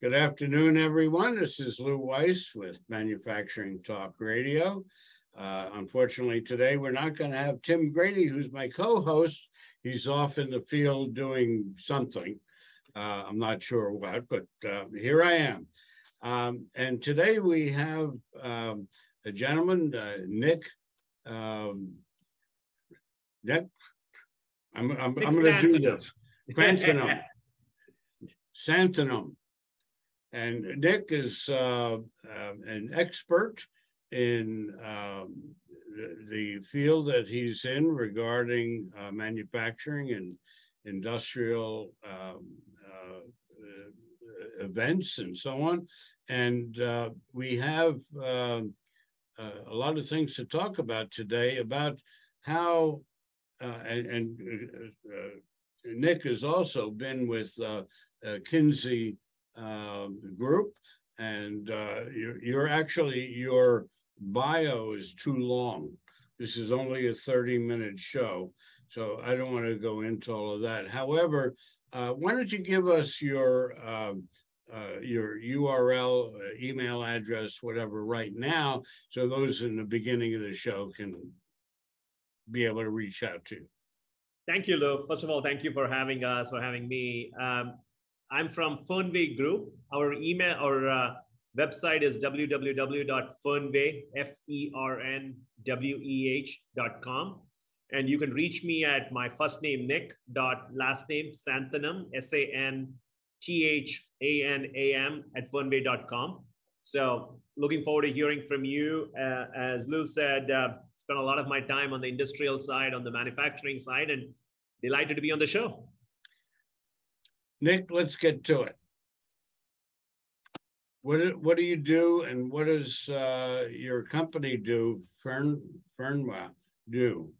Good afternoon, everyone. This is Lou Weiss with Manufacturing Talk Radio. Unfortunately, today we're not going to have Tim Grady, who's my co-host. He's off in the field doing something. I'm not sure what, but here I am. And today we have a gentleman, Nick. I'm going to do this. Santhanam. And Nick is an expert in the field that he's in regarding manufacturing and industrial events and so on. And we have a lot of things to talk about today about how, Nick has also been with Kinsey group, and you're actually, your bio is too long. This is only a 30-minute show, so I don't want to go into all of that. However, why don't you give us your URL, email address, whatever, right now, so those in the beginning of the show can be able to reach out to you. Thank you, Lou. First of all, thank you for having us, for having me. I'm from Fernweh Group. Our email, our website is www.fernweh.com. And you can reach me at my first name, Nick, last name, Santhanam, S-A-N-T-H-A-N-A-M @fernweh.com. So looking forward to hearing from you. As Lou said, spent a lot of my time on the industrial side, on the manufacturing side, and delighted to be on the show. Nick, let's get to it. What do you do, and what does your company do, Fernweh, do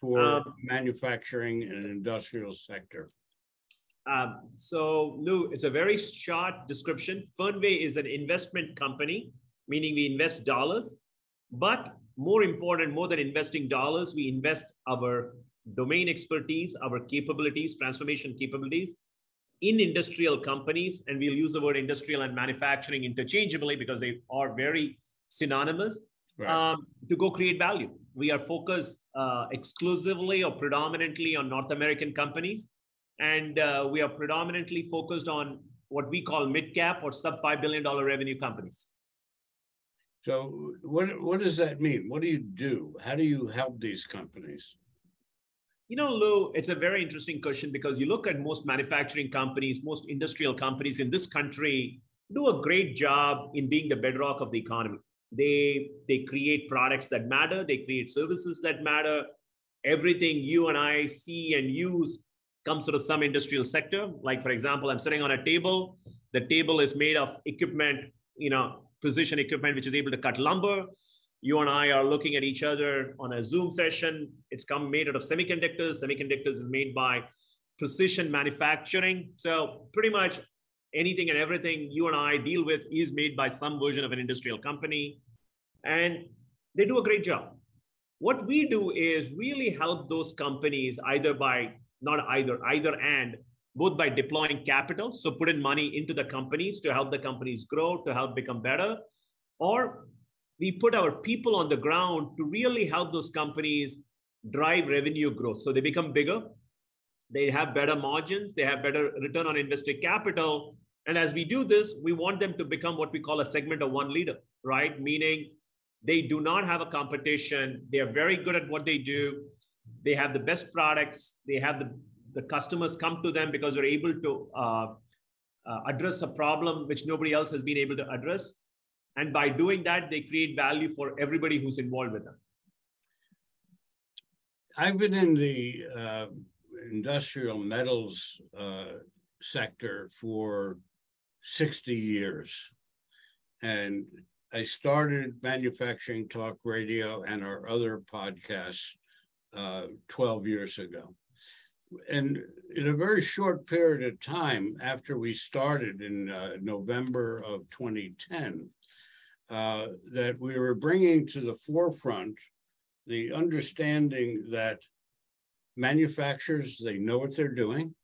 for manufacturing and industrial sector? So, Lou, it's a very short description. Fernweh is an investment company, meaning we invest dollars. But more important, more than investing dollars, we invest our domain expertise, our capabilities, transformation capabilities, in industrial companies, and we'll use the word industrial and manufacturing interchangeably because they are very synonymous, right, to go create value. We are focused exclusively or predominantly on North American companies, and we are predominantly focused on what we call mid-cap or sub-$5 billion revenue companies. So what does that mean? What do you do? How do you help these companies? You know, Lou, it's a very interesting question because you look at most manufacturing companies, most industrial companies in this country do a great job in being the bedrock of the economy. They create products that matter. They create services that matter. Everything you and I see and use comes out of some industrial sector. Like, for example, I'm sitting on a table. The table is made of equipment, you know, precision equipment, which is able to cut lumber. You and I are looking at each other on a Zoom session. It's made out of semiconductors. Semiconductors is made by precision manufacturing. So pretty much anything and everything you and I deal with is made by some version of an industrial company. And they do a great job. What we do is really help those companies both by deploying capital. So put in money into the companies to help the companies grow, to help become better, or we put our people on the ground to really help those companies drive revenue growth. So they become bigger, they have better margins, they have better return on invested capital. And as we do this, we want them to become what we call a segment of one leader, right? Meaning they do not have a competition. They are very good at what they do. They have the best products. They have the customers come to them because they're able to address a problem which nobody else has been able to address. And by doing that, they create value for everybody who's involved with them. I've been in the industrial metals sector for 60 years. And I started Manufacturing Talk Radio and our other podcasts 12 years ago. And in a very short period of time after we started in November of 2010, that we were bringing to the forefront the understanding that manufacturers, they know what they're doing,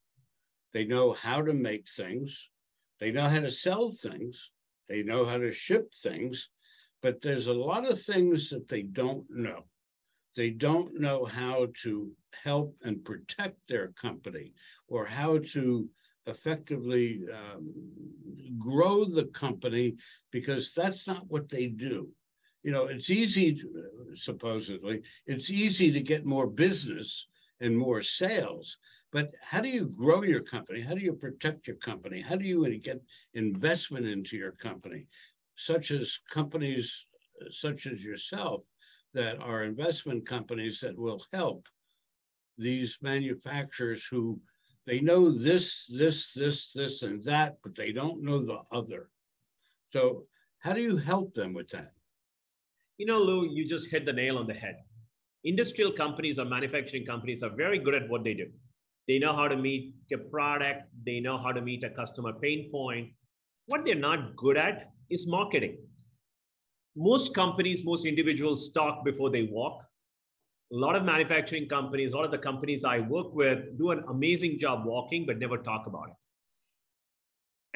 they know how to make things, They know how to sell things. They know how to ship things. But there's a lot of things that they don't know. They don't know how to help and protect their company or how to effectively grow the company, because that's not what they do. You know, it's easy, supposedly, it's easy to get more business and more sales, but how do you grow your company? How do you protect your company? How do you get investment into your company, such as companies such as yourself that are investment companies that will help these manufacturers who they know this, and that, but they don't know the other. So how do you help them with that? You know, Lou, you just hit the nail on the head. Industrial companies or manufacturing companies are very good at what they do. They know how to meet a product. They know how to meet a customer pain point. What they're not good at is marketing. Most companies, most individuals talk before they walk. A lot of manufacturing companies, a lot of the companies I work with do an amazing job walking, but never talk about it.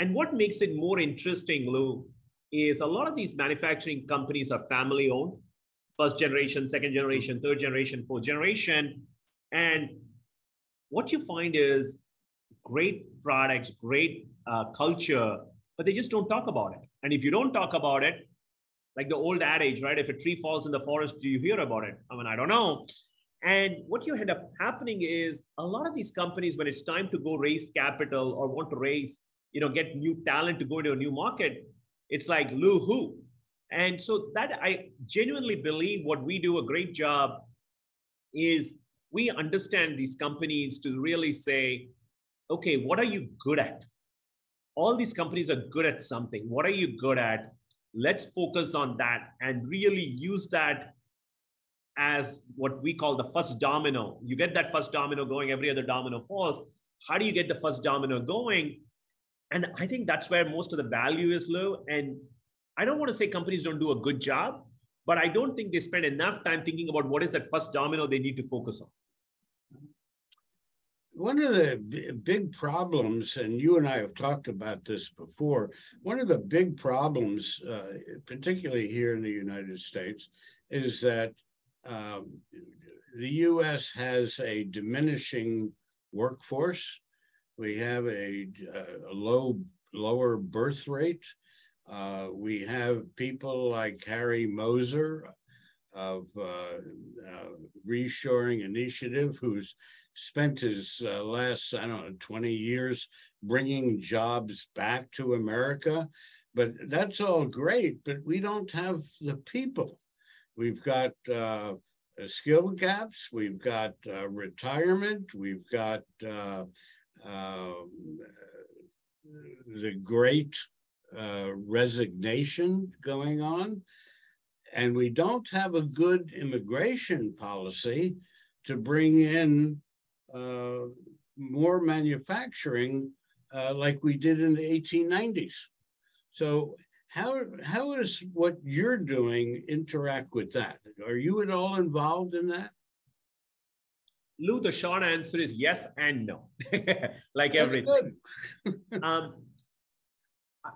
And what makes it more interesting, Lou, is a lot of these manufacturing companies are family owned, first generation, second generation, third generation, fourth generation. And what you find is great products, great culture, but they just don't talk about it. And if you don't talk about it, like the old adage, right? If a tree falls in the forest, do you hear about it? I mean, I don't know. And what you end up happening is a lot of these companies, when it's time to go raise capital or want to raise, you know, get new talent to go to a new market, it's like, Lou, who? And so that I genuinely believe what we do a great job is we understand these companies to really say, okay, what are you good at? All these companies are good at something. What are you good at? Let's focus on that and really use that as what we call the first domino. You get that first domino going, every other domino falls. How do you get the first domino going? And I think that's where most of the value is, Lou. And I don't want to say companies don't do a good job, but I don't think they spend enough time thinking about what is that first domino they need to focus on. One of the big problems, and you and I have talked about this before, one of the big problems, particularly here in the United States, is that the U.S. has a diminishing workforce. We have a lower birth rate. We have people like Harry Moser of Reshoring Initiative, who's spent his last, I don't know, 20 years bringing jobs back to America. But that's all great, but we don't have the people. We've got skill gaps. We've got retirement. We've got the great resignation going on. And we don't have a good immigration policy to bring in more manufacturing like we did in the 1890s. So how is what you're doing interact with that? Are you at all involved in that? Lou, the short answer is yes and no, like everything.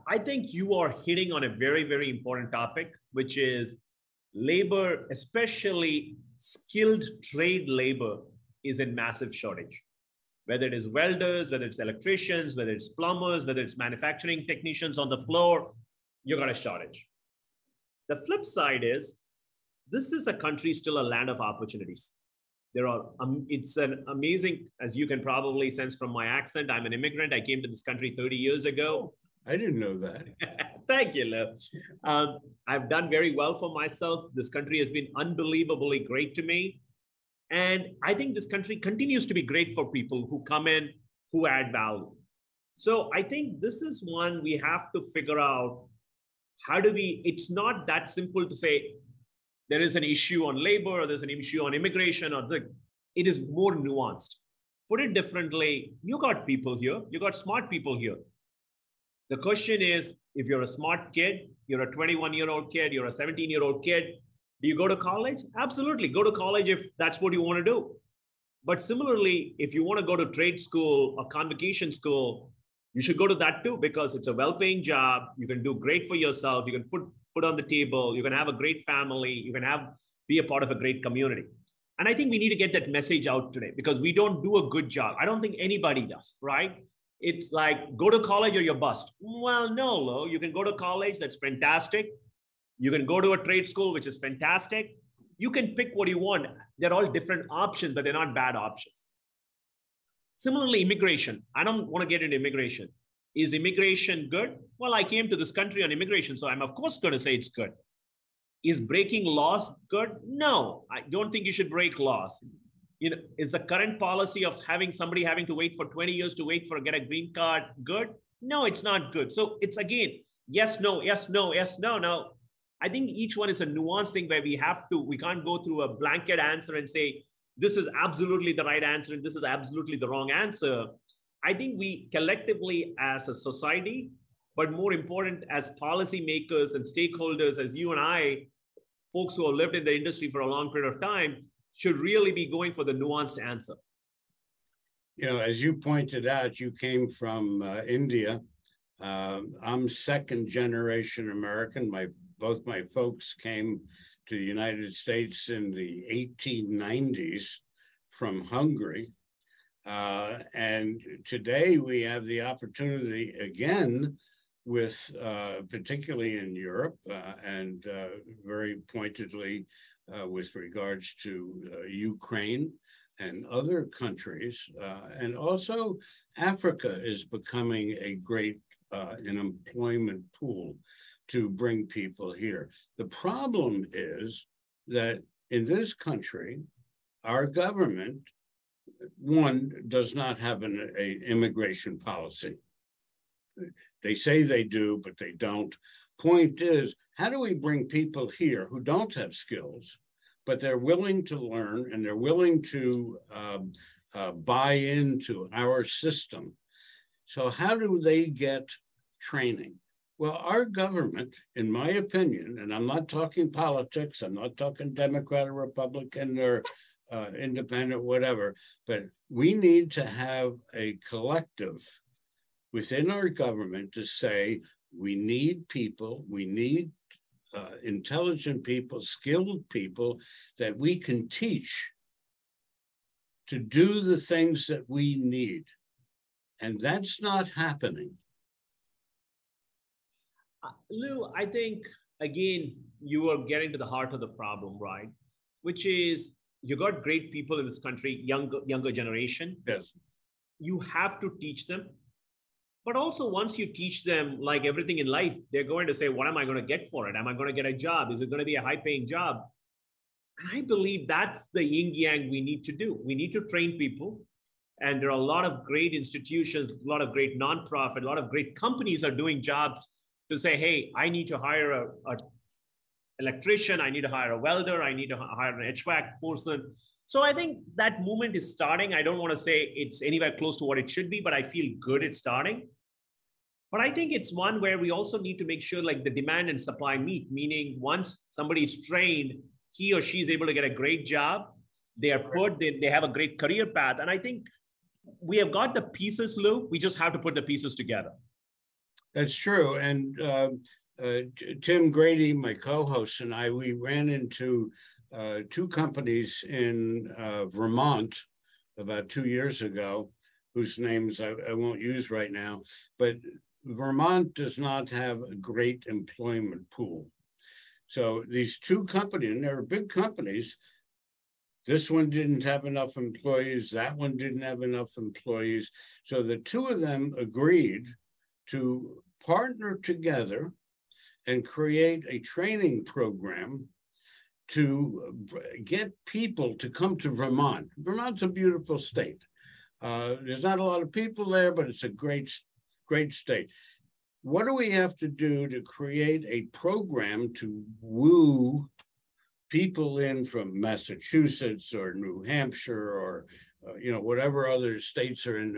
I think you are hitting on a very, very important topic, which is labor, especially skilled trade labor, is in massive shortage. Whether it is welders, whether it's electricians, whether it's plumbers, whether it's manufacturing technicians on the floor, you've got a shortage. The flip side is, this is a country still a land of opportunities. There are, it's an amazing, as you can probably sense from my accent, I'm an immigrant. I came to this country 30 years ago. I didn't know that. Thank you, Lou. I've done very well for myself. This country has been unbelievably great to me. And I think this country continues to be great for people who come in, who add value. So I think this is one we have to figure out. How do we, it's not that simple to say there is an issue on labor or there's an issue on immigration or the, it is more nuanced. Put it differently, you got people here, you got smart people here. The question is, if you're a smart kid, you're a 21-year-old kid, you're a 17-year-old kid, do you go to college? Absolutely, go to college if that's what you want to do. But similarly, if you want to go to trade school or convocation school, you should go to that too, because it's a well-paying job. You can do great for yourself. You can put food on the table. You can have a great family. You can be a part of a great community. And I think we need to get that message out today, because we don't do a good job. I don't think anybody does, right? It's like, go to college or you're bust. Well, no, Lo, you can go to college. That's fantastic. You can go to a trade school, which is fantastic. You can pick what you want. They're all different options, but they're not bad options. Similarly, immigration. I don't want to get into immigration. Is immigration good? Well, I came to this country on immigration, so I'm of course going to say it's good. Is breaking laws good? No, I don't think you should break laws. You know, is the current policy of having somebody having to wait for 20 years to get a green card good? No, it's not good. So it's again, yes, no, yes, no, yes, no. Now, I think each one is a nuanced thing where we can't go through a blanket answer and say, this is absolutely the right answer and this is absolutely the wrong answer. I think we collectively as a society, but more important as policymakers and stakeholders, as you and I, folks who have lived in the industry for a long period of time, should really be going for the nuanced answer. You know, as you pointed out, you came from India. I'm second generation American. Both my folks came to the United States in the 1890s from Hungary. And today we have the opportunity again with, particularly in Europe and very pointedly with regards to Ukraine and other countries. And also Africa is becoming a great an employment pool to bring people here. The problem is that in this country, our government, one, does not have an immigration policy. They say they do, but they don't. Point is, how do we bring people here who don't have skills, but they're willing to learn and they're willing to buy into our system? So how do they get training? Well, our government, in my opinion, and I'm not talking politics, I'm not talking Democrat or Republican or independent, whatever, but we need to have a collective within our government to say, we need people, we need intelligent people, skilled people that we can teach to do the things that we need. And that's not happening. Lou, I think, again, you are getting to the heart of the problem, right? Which is, you got great people in this country, younger generation. Yes. You have to teach them. But also, once you teach them, like everything in life, they're going to say, what am I going to get for it? Am I going to get a job? Is it going to be a high-paying job? I believe that's the yin-yang we need to do. We need to train people. And there are a lot of great institutions, a lot of great nonprofit, a lot of great companies are doing jobs to say, hey, I need to hire an electrician, I need to hire a welder, I need to hire an HVAC person. So I think that movement is starting. I don't want to say it's anywhere close to what it should be, but I feel good it's starting. But I think it's one where we also need to make sure like the demand and supply meet, meaning once somebody's trained, he or she is able to get a great job, they are put, they have a great career path. And I think we have got the pieces, Lou, we just have to put the pieces together. That's true. And Tim Grady, my co-host, and I, we ran into two companies in Vermont about 2 years ago, whose names I won't use right now. But Vermont does not have a great employment pool. So these two companies, and they're big companies, this one didn't have enough employees, that one didn't have enough employees. So the two of them agreed to partner together and create a training program to get people to come to Vermont. Vermont's a beautiful state. There's not a lot of people there, but it's a great, great state. What do we have to do to create a program to woo people in from Massachusetts or New Hampshire or you know, whatever other states are in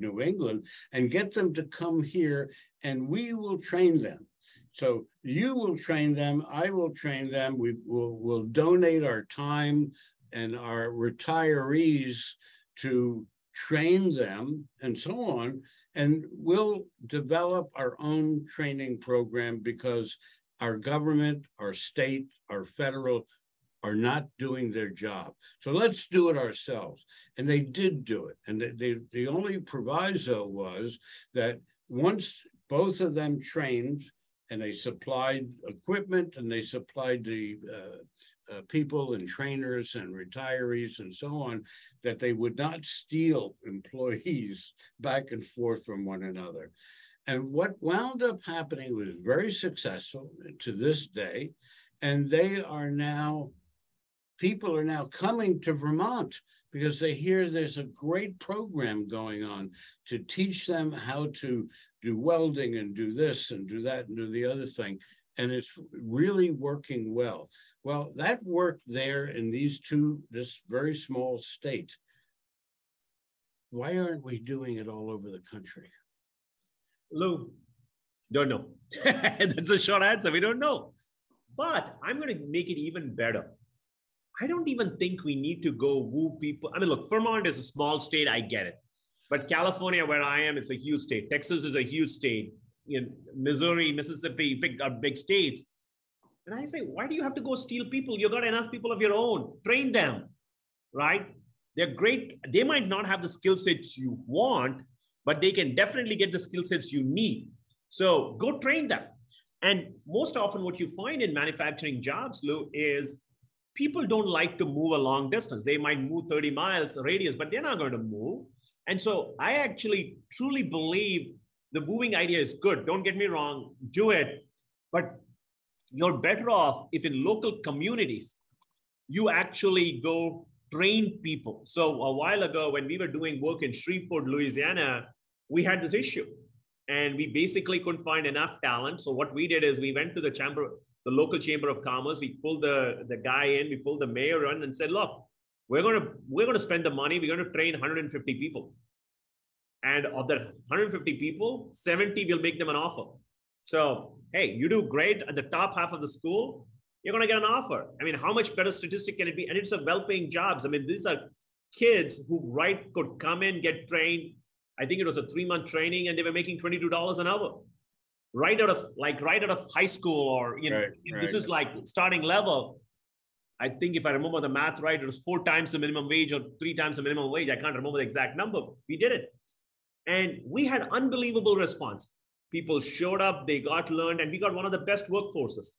New England, and get them to come here, and we will train them. So you will train them, I will train them, we'll donate our time and our retirees to train them and so on. And we'll develop our own training program because our government, our state, our federal are not doing their job. So let's do it ourselves. And they did do it. And the only proviso was that once both of them trained and they supplied equipment and they supplied the people and trainers and retirees and so on, that they would not steal employees back and forth from one another. And what wound up happening was very successful to this day. And they are now, people are now coming to Vermont because they hear there's a great program going on to teach them how to do welding and do this and do that and do the other thing. And it's really working well. Well, that worked there in these two, this very small state. Why aren't we doing it all over the country? Lou, don't know. That's a short answer. We don't know. But I'm going to make it even better. I don't even think we need to go woo people. I mean, look, Vermont is a small state. I get it. But California, where I am, it's a huge state. Texas is a huge state. You know, Missouri, Mississippi, big states. And I say, why do you have to go steal people? You've got enough people of your own. Train them, right? They're great. They might not have the skill sets you want, but they can definitely get the skill sets you need. So go train them. And most often what you find in manufacturing jobs, Lou, is people don't like to move a long distance. They might move 30 miles radius, but they're not going to move. And so I actually truly believe the moving idea is good. Don't get me wrong, do it. But you're better off if in local communities, you actually go train people. So a while ago, when we were doing work in Shreveport, Louisiana, we had this issue. And we basically couldn't find enough talent. So what we did is we went to the chamber, the local chamber of commerce. We pulled the guy in, we pulled the mayor in and said, look, we're going to spend the money. We're going to train 150 people. And of that 150 people, 70 will make them an offer. So, hey, you do great at the top half of the school, you're going to get an offer. I mean, how much better statistic can it be? And it's a well-paying jobs. I mean, these are kids who could come in, get trained. I think it was a 3-month training and they were making $22 an hour, right out of high school, or, you know, right. This is like starting level. I think if I remember the math right, it was 4 times the minimum wage or 3 times the minimum wage. I can't remember the exact number. We did it. And we had unbelievable response. People showed up, they got learned, and we got one of the best workforces.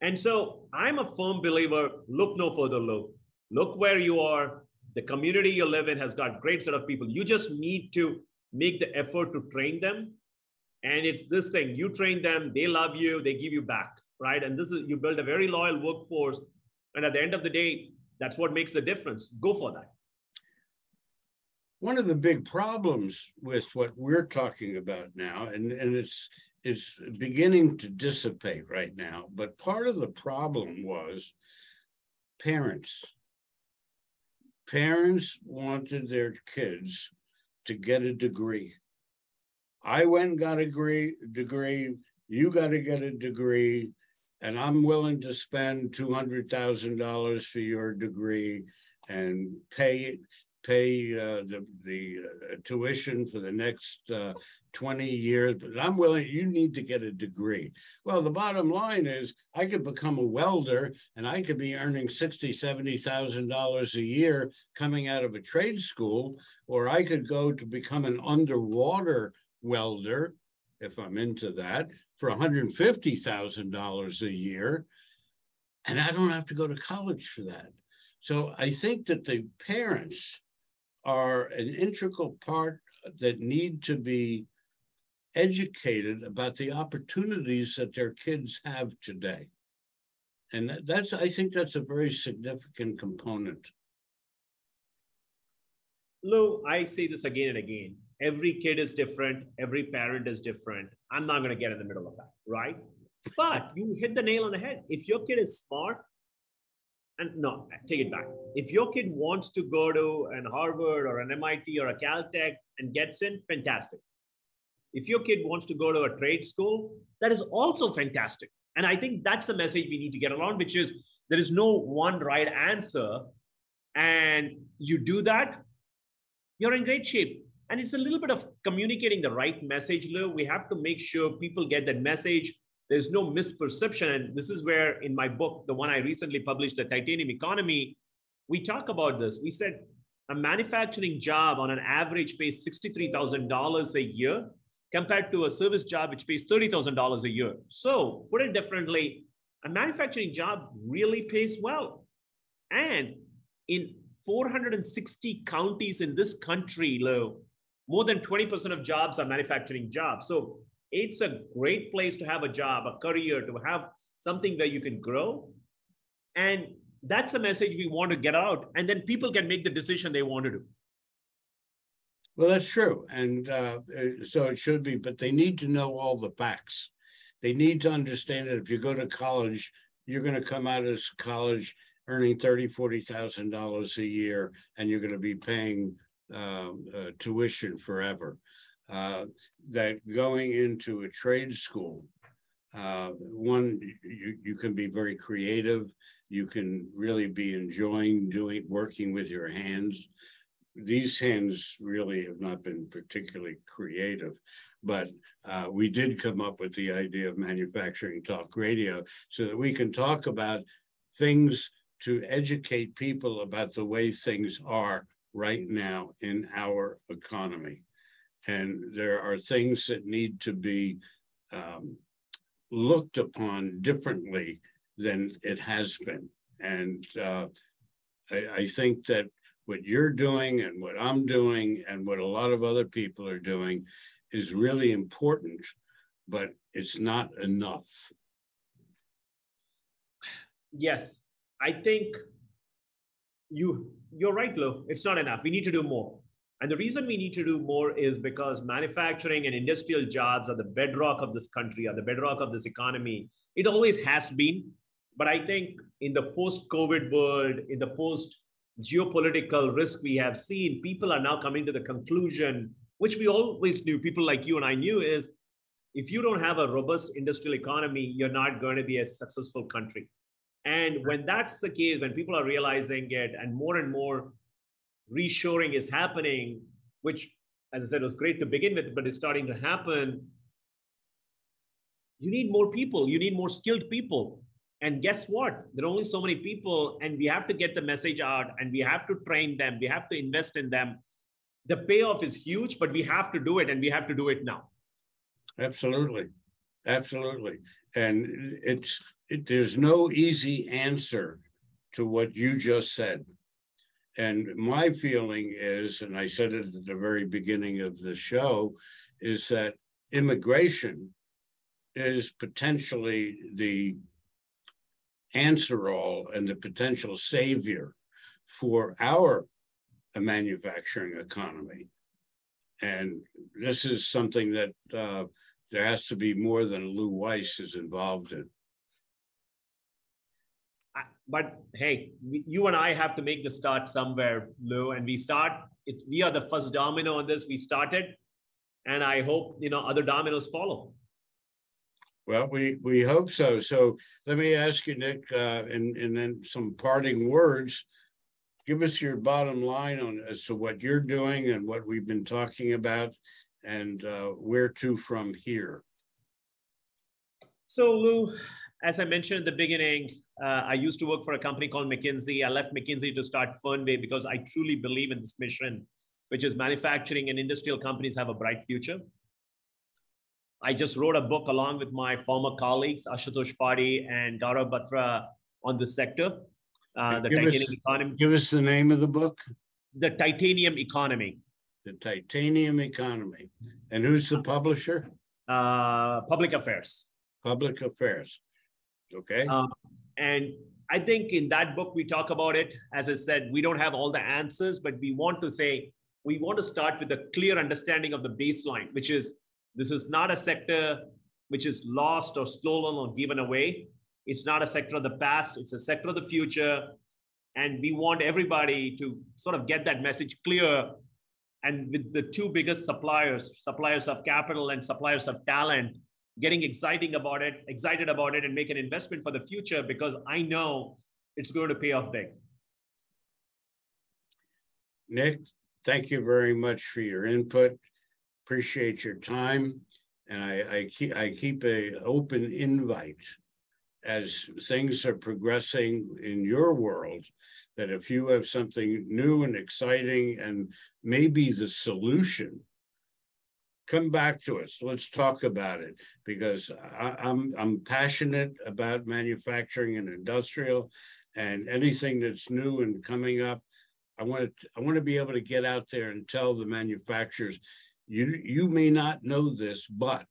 And so I'm a firm believer, look no further, look where you are. The community you live in has got great set of people. You just need to make the effort to train them. And it's this thing, you train them, they love you, they give you back, right? And this is, you build a very loyal workforce. And at the end of the day, that's what makes the difference. Go for that. One of the big problems with what we're talking about now, and it's beginning to dissipate right now, but part of the problem was parents. Parents wanted their kids to get a degree. I went and got a degree, you got to get a degree, and I'm willing to spend $200,000 for your degree and pay the tuition for the next 20 years, but I'm willing, you need to get a degree. Well, the bottom line is I could become a welder and I could be earning $60,000, $70,000 a year coming out of a trade school, or I could go to become an underwater welder, if I'm into that, for $150,000 a year. And I don't have to go to college for that. So I think that the parents are an integral part that need to be educated about the opportunities that their kids have today. And that's, I think that's a very significant component. Lou, I say this again and again. Every kid is different. Every parent is different. I'm not going to get in the middle of that, right? But you hit the nail on the head. If your kid is smart, and no, take it back. If your kid wants to go to an Harvard or an MIT or a Caltech and gets in, fantastic. If your kid wants to go to a trade school, that is also fantastic. And I think that's the message we need to get around, which is there is no one right answer. And you do that, you're in great shape. And it's a little bit of communicating the right message, Lou. We have to make sure people get that message. There's no misperception. And this is where in my book, the one I recently published, The Titanium Economy, we talk about this. We said a manufacturing job on an average pays $63,000 a year compared to a service job, which pays $30,000 a year. So put it differently, a manufacturing job really pays well. And in 460 counties in this country, Lou, more than 20% of jobs are manufacturing jobs. So it's a great place to have a job, a career, to have something where you can grow. And that's the message we want to get out. And then people can make the decision they want to do. Well, that's true. And so it should be, but they need to know all the facts. They need to understand that if you go to college, you're going to come out of college earning $30,000, $40,000 a year, and you're going to be paying tuition forever. That going into a trade school, one, you can be very creative. You can really be enjoying working with your hands. These hands really have not been particularly creative, but we did come up with the idea of Manufacturing Talk Radio so that we can talk about things to educate people about the way things are right now in our economy. And there are things that need to be looked upon differently than it has been. And I think that what you're doing and what I'm doing and what a lot of other people are doing is really important, but it's not enough. Yes, I think you're right, Lou. It's not enough. We need to do more. And the reason we need to do more is because manufacturing and industrial jobs are the bedrock of this country, are the bedrock of this economy. It always has been. But I think in the post-COVID world, in the post-geopolitical risk we have seen, people are now coming to the conclusion, which we always knew, people like you and I knew, is if you don't have a robust industrial economy, you're not going to be a successful country. And when that's the case, when people are realizing it and more reshoring is happening, which, as I said, was great to begin with, but it's starting to happen. You need more people. You need more skilled people. And guess what? There are only so many people, and we have to get the message out, and we have to train them. We have to invest in them. The payoff is huge, but we have to do it, and we have to do it now. Absolutely. Absolutely. And there's no easy answer to what you just said. And my feeling is, and I said it at the very beginning of the show, is that immigration is potentially the answer all and the potential savior for our manufacturing economy. And this is something that there has to be more than Lou Weiss is involved in. But hey, you and I have to make the start somewhere, Lou, and we are the first domino on this. We started, and I hope, other dominoes follow. Well, we hope so. So let me ask you, Nick, and then some parting words. Give us your bottom line on as to what you're doing and what we've been talking about and where to from here. So, Lou, as I mentioned at the beginning, I used to work for a company called McKinsey. I left McKinsey to start Fernweh because I truly believe in this mission, which is manufacturing and industrial companies have a bright future. I just wrote a book along with my former colleagues, Ashutosh Padi and Dara Batra, on this sector, The Titanium Economy. Give us the name of the book. The Titanium Economy. The Titanium Economy. And who's the publisher? Public Affairs. Public Affairs. Okay. And I think in that book, we talk about it. As I said, we don't have all the answers, but we want to start with a clear understanding of the baseline, which is this is not a sector which is lost or stolen or given away. It's not a sector of the past. It's a sector of the future. And we want everybody to sort of get that message clear. And with the two biggest suppliers of capital and suppliers of talent, getting excited about it, and make an investment for the future, because I know it's going to pay off big. Nick, thank you very much for your input. Appreciate your time. And I keep an open invite as things are progressing in your world, that if you have something new and exciting and maybe the solution, come back to us. Let's talk about it, because I'm passionate about manufacturing and industrial, and anything that's new and coming up, I want to be able to get out there and tell the manufacturers, you may not know this, but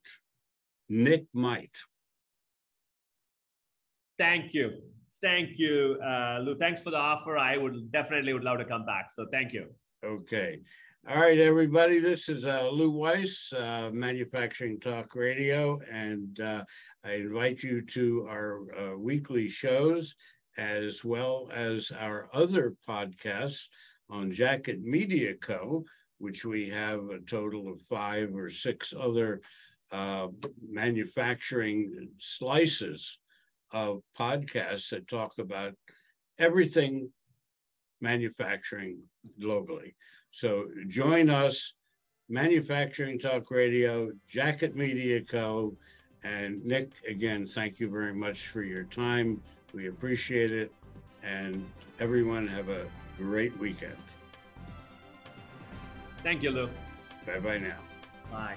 Nick might. Thank you. Thank you, Lou. Thanks for the offer. I would definitely love to come back. So thank you. Okay. All right, everybody, this is Lou Weiss, Manufacturing Talk Radio, and I invite you to our weekly shows, as well as our other podcasts on Jacket Media Co., which we have a total of 5 or 6 other manufacturing slices of podcasts that talk about everything manufacturing globally. So join us, Manufacturing Talk Radio, Jacket Media Co., and Nick, again, thank you very much for your time. We appreciate it, and everyone have a great weekend. Thank you, Lou. Bye-bye now. Bye.